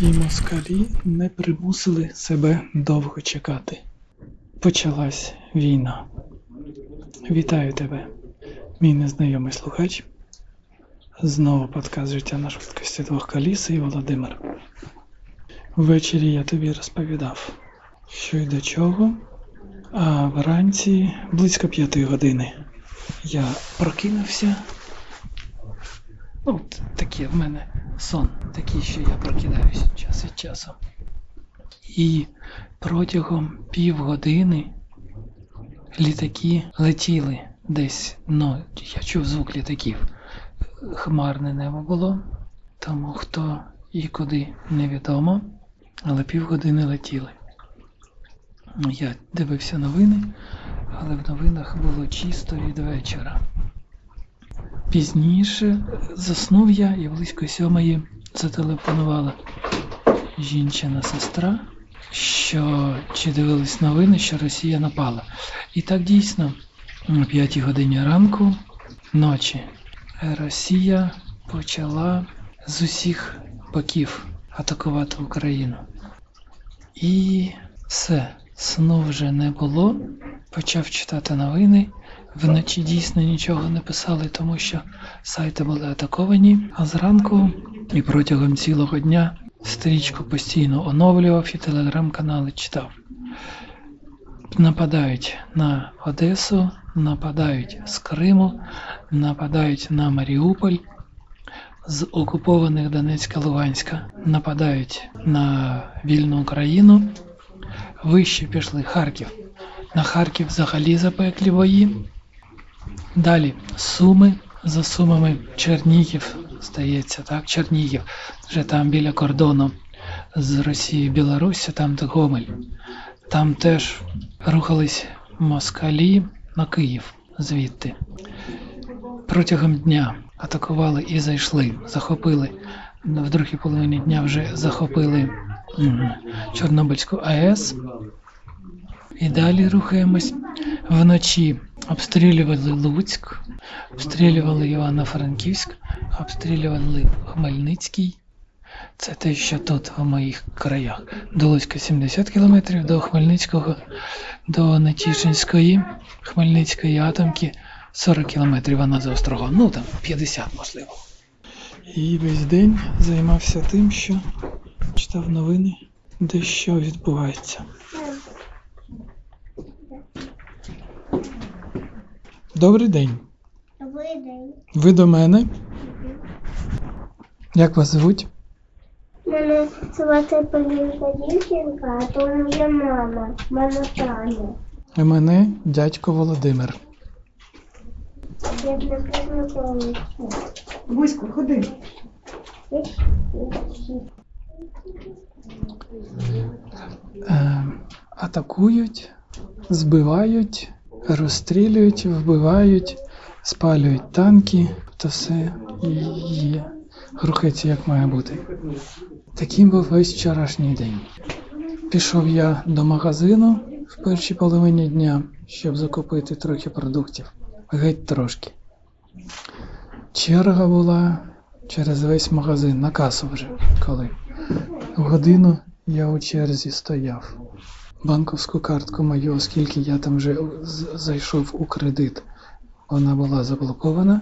І москалі не примусили себе довго чекати. Почалась війна. Вітаю тебе, мій незнайомий слухач. Знову подкаст «Життя на швидкості двох коліс» і Володимир. Ввечері я тобі розповідав, що й до чого, а вранці близько 5 години я прокинувся. Ну, такий в мене сон, такий, що я прокидаюсь час від часу. І протягом 1/2 години літаки летіли десь, ну, я чув звук літаків. Хмарне небо було, тому хто і куди невідомо, але 1/2 години летіли. Я дивився новини, але в новинах було чисто від вечора. Пізніше заснув я і близько 7-ї зателефонувала жінчина-сестра, що чи дивились новини, що Росія напала. І так дійсно, о 5 годині ранку, ночі, Росія почала з усіх боків атакувати Україну. І все, сну вже не було, почав читати новини. Вночі дійсно нічого не писали, тому що сайти були атаковані, а зранку і протягом цілого дня стрічку постійно оновлював і телеграм-канали читав. Нападають на Одесу, нападають з Криму, нападають на Маріуполь, з окупованих Донецька, Луганська, нападають на вільну Україну, вище пішли Харків. На Харків взагалі запеклі бої. Далі Суми, за Сумами Чернігів, здається, так, Чернігів, вже там біля кордону з Росією, Білорусі, там Гомель. Там теж рухались москалі на Київ звідти. Протягом дня атакували і зайшли, захопили, в другій половині дня вже захопили Чорнобильську АЕС. І далі рухаємось. Вночі обстрілювали Луцьк, обстрілювали Івано-Франківськ, обстрілювали Хмельницький. Це те, що тут в моїх краях. До Луцька 70 кілометрів, до Хмельницького, до Нетішинської, Хмельницької атомки 40 кілометрів, вона за острогом, ну там 50 можливо. І весь день займався тим, що читав новини, де що відбувається. Добрий день. Добрий день. Ви до мене? Як вас звуть? Мене звати Цепелінька-Дівчинка, а то моя мама. Мене Таня. А мене дядько Володимир. Я не познайомився. Бусько, ходи. Атакують, збивають, розстрілюють, вбивають, спалюють танки, то все є. Рухається як має бути. Таким був весь вчорашній день. Пішов я до магазину в першій половині дня, щоб закупити трохи продуктів. Геть трошки. Черга була через весь магазин, на касу вже коли. В годину я у черзі стояв. Банківську картку мою, оскільки я там вже зайшов у кредит, вона була заблокована.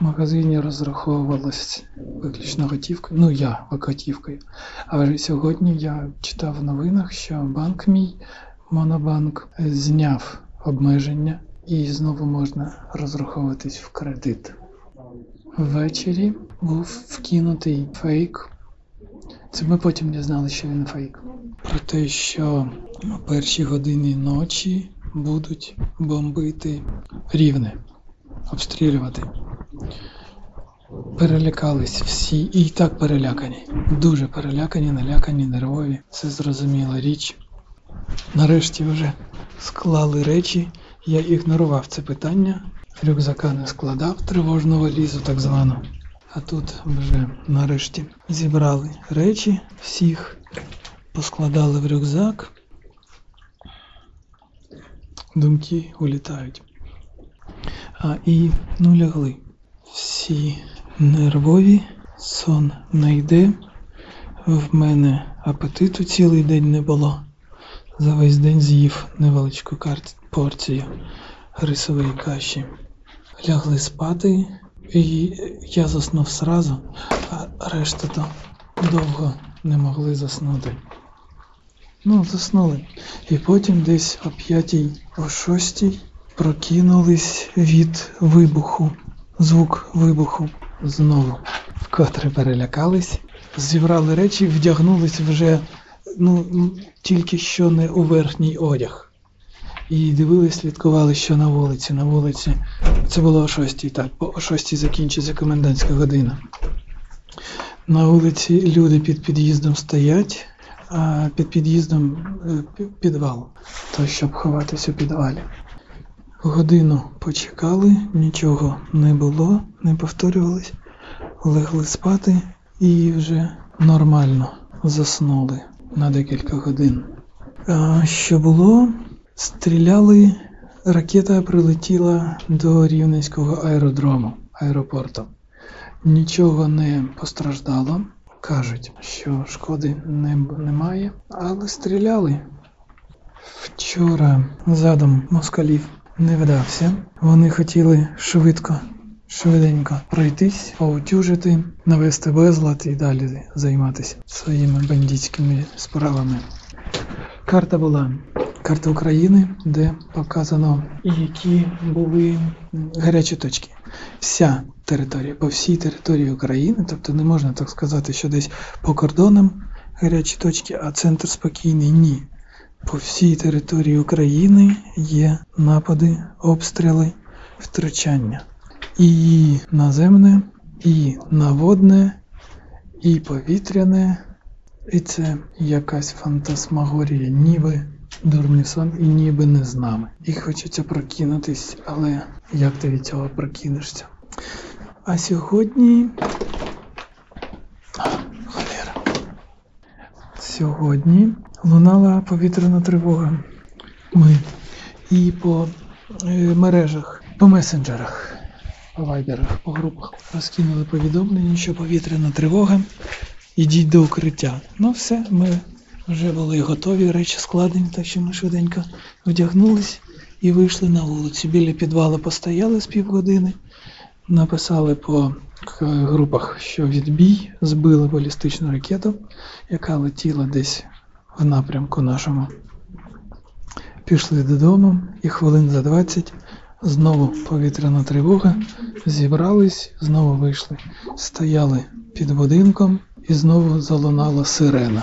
В магазині розраховувалась виключно готівкою, ну я готівкою. А вже сьогодні я читав в новинах, що банк мій, монобанк, зняв обмеження і знову можна розраховуватись в кредит. Ввечері був вкинутий фейк. Це ми потім дізналися, що він фейк. Про те, що о 1-й годині ночі будуть бомбити Рівне, обстрілювати. Перелякались всі, і так перелякані. Дуже перелякані, налякані, нервові. Це зрозуміла річ. Нарешті вже склали речі. Я ігнорував це питання. Рюкзака не складав, тривожну валізу так звану. А тут вже нарешті зібрали речі, всіх поскладали в рюкзак. Думки улітають. Ну лягли. Всі нервові, сон не йде. В мене апетиту цілий день не було. За весь день з'їв невеличку порцію рисової каші. Лягли спати, і я заснув сразу, а решта то довго не могли заснути. Ну, заснули. І потім десь о 5-й, о 6-й прокинулись від вибуху. Звук вибуху знову. Вкотре перелякались, зібрали речі, вдягнулись вже, тільки що не у верхній одяг. І дивились, слідкували, що на вулиці. На вулиці, це було о 6-й, так, о 6-й закінчиться комендантська година. На вулиці люди під під'їздом стоять, а під під'їздом підвал, то щоб ховатися у підвалі. Годину почекали, нічого не було, не повторювалось. Легли спати і вже нормально заснули на декілька годин. Що було? Стріляли, ракета прилетіла до Рівненського аеропорту. Нічого не постраждало. Кажуть, що шкоди немає, але стріляли. Вчора задум москалів не вдався. Вони хотіли швиденько пройтись, поутюжити, навести безлад і далі займатися своїми бандитськими справами. Карта була. Карта України, де показано, які були гарячі точки. Вся територія, по всій території України, тобто не можна так сказати, що десь по кордонам гарячі точки, а центр спокійний – ні. По всій території України є напади, обстріли, втручання. І наземне, і наводне, і повітряне. І це якась фантасмагорія, ніби дурний сон і ніби не з нами. І хочеться прокинутись, але як ти від цього прокинешся? А сьогодні... Сьогодні лунала повітряна тривога. Ми і по мережах, по месенджерах, по вайберах, по групах розкинули повідомлення, що повітряна тривога, ідіть до укриття. Ну все, ми вже були готові, речі складені, так що ми швиденько вдягнулись і вийшли на вулицю. Біля підвалу постояли з півгодини, написали по групах, що відбій, збили балістичну ракету, яка летіла десь в напрямку нашому. Пішли додому і хвилин за 20 знову повітряна тривога, зібрались, знову вийшли, стояли під будинком і знову залунала сирена.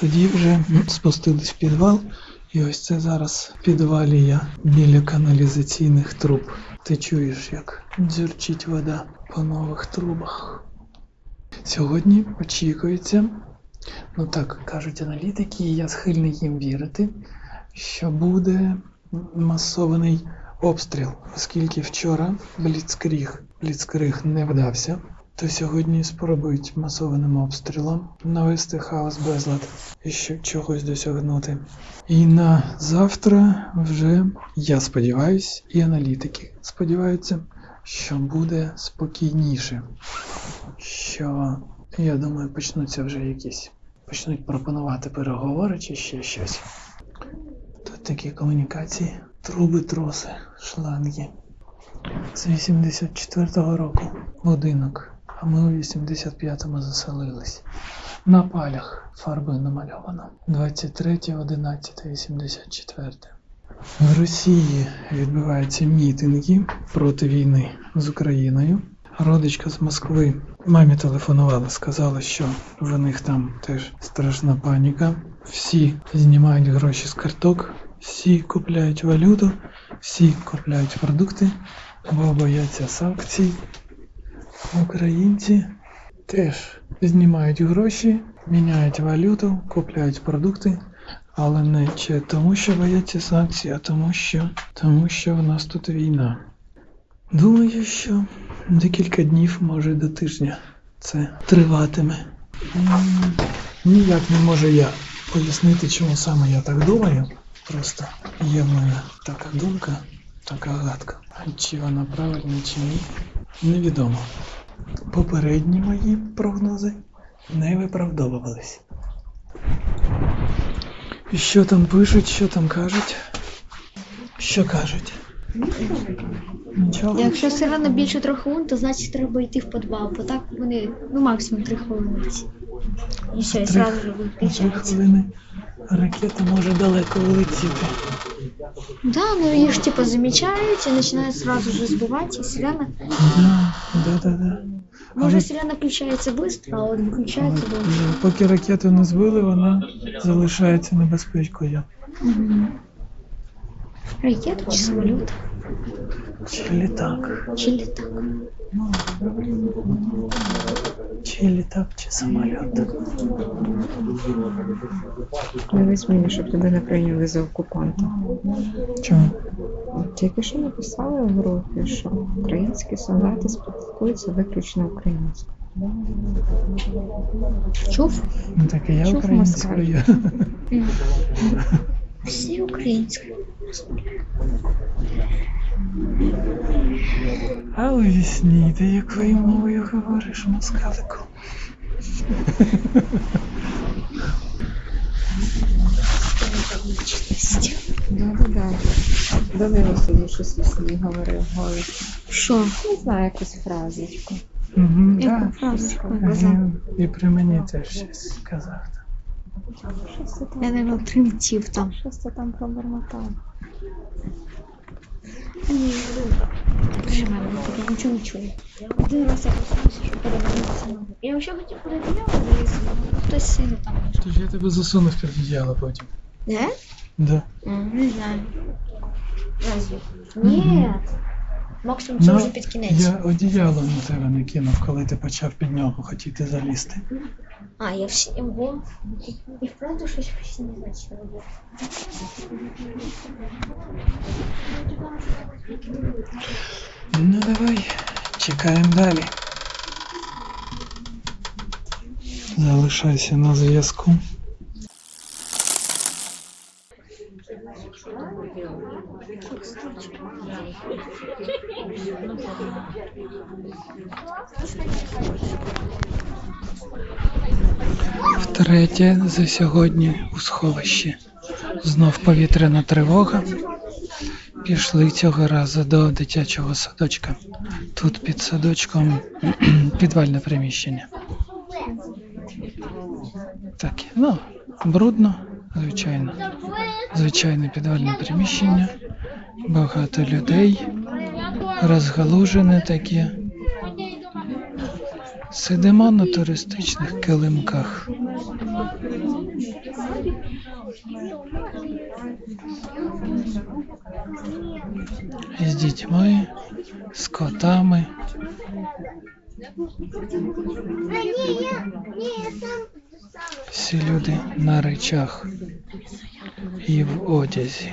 Тоді вже спустились в підвал, і ось це зараз в підвалі я біля каналізаційних труб. Ти чуєш, як дзюрчить вода по нових трубах. Сьогодні очікується, так кажуть аналітики, і я схильний їм вірити, що буде масований обстріл. Оскільки вчора бліцкриг не вдався, то сьогодні спробують масованим обстрілом навести хаос, безлад і ще чогось досягнути. І на завтра вже, я сподіваюся, і аналітики сподіваються, що буде спокійніше. Що, я думаю, почнуться вже якісь, почнуть пропонувати переговори чи ще щось. Тут такі комунікації, труби, троси, шланги. З 84-го року будинок. А ми у 85-му заселились. На палях фарби намальовано. 23.11.84. В Росії відбуваються мітинги проти війни з Україною. Родичка з Москви мамі телефонувала, сказала, що в них там теж страшна паніка. Всі знімають гроші з карток, всі купляють валюту, всі купляють продукти, бо бояться санкцій. Українці теж знімають гроші, міняють валюту, купляють продукти, але не тому, що бояться санкцій, а тому що в нас тут війна. Думаю, що декілька днів, може до тижня це триватиме. Ніяк не можу я пояснити, чому саме я так думаю. Просто є в мене така думка, така гадка. Чи вона правильна, чи ні, невідомо. Попередні мої прогнози не виправдовувались. І що там пишуть, що там кажуть? Що кажуть? Нічого. Якщо все одно більше 3 хвилин, то значить треба йти в підвал, бо так вони, ну, максимум 3 хвилини. І все, і сразу вже виключаються. 3 хвилини. Ракета може далеко вилетіти. Да, ну їх ж типу замічають і починають сразу же збивати, і сирена. Да. Може, сирена включається швидко, а от виключається довше. Поки ракету не збили, вона залишається небезпечкою. Угу. Ракету чи самоліт? Чи літак? Чи літак. Чи літак, чи самоліт. Дивись мені, щоб тебе не прийняли за окупанта. Чому? Тільки що написали в групі, що українські солдати спілкуються виключно українською. Чув? Ну так і я українською. Всі українською. А у вісні ти якою мовою говориш, москалику? Да. Дивилася, що щось у сні говорив голос. Що? Не знаю, якусь фразочку. Угу, так. І при мені теж щось казав. Я не тремтів там. Щось ти там пробормотав. Ні, прижимай, я нічого не чую. Один раз я просився, щоб перевернутися ногу. Я взагалі хотів передіяло, але хтось сильно там може. Тож я тебе засунув передіяло потім. Не? Да. Не знаю. Разве? Ні. Максимум це вже під кінець. Я одіяло на тебе не кинув, коли ти почав під нього хотіти залізти. А, я всі його. І вправду щось всі не бачила. Ну давай, чекаємо далі. Залишайся на зв'язку. Втретє за сьогодні у сховищі. Знов повітряна тривога. Пішли цього разу до дитячого садочка. Тут під садочком підвальне приміщення. Так, ну, брудно, звичайно. Звичайне підвальне приміщення. Багато людей. Розгалужене таке. Сидимо на туристичних килимках. З дітьми, з котами. Всі люди на речах і в одязі.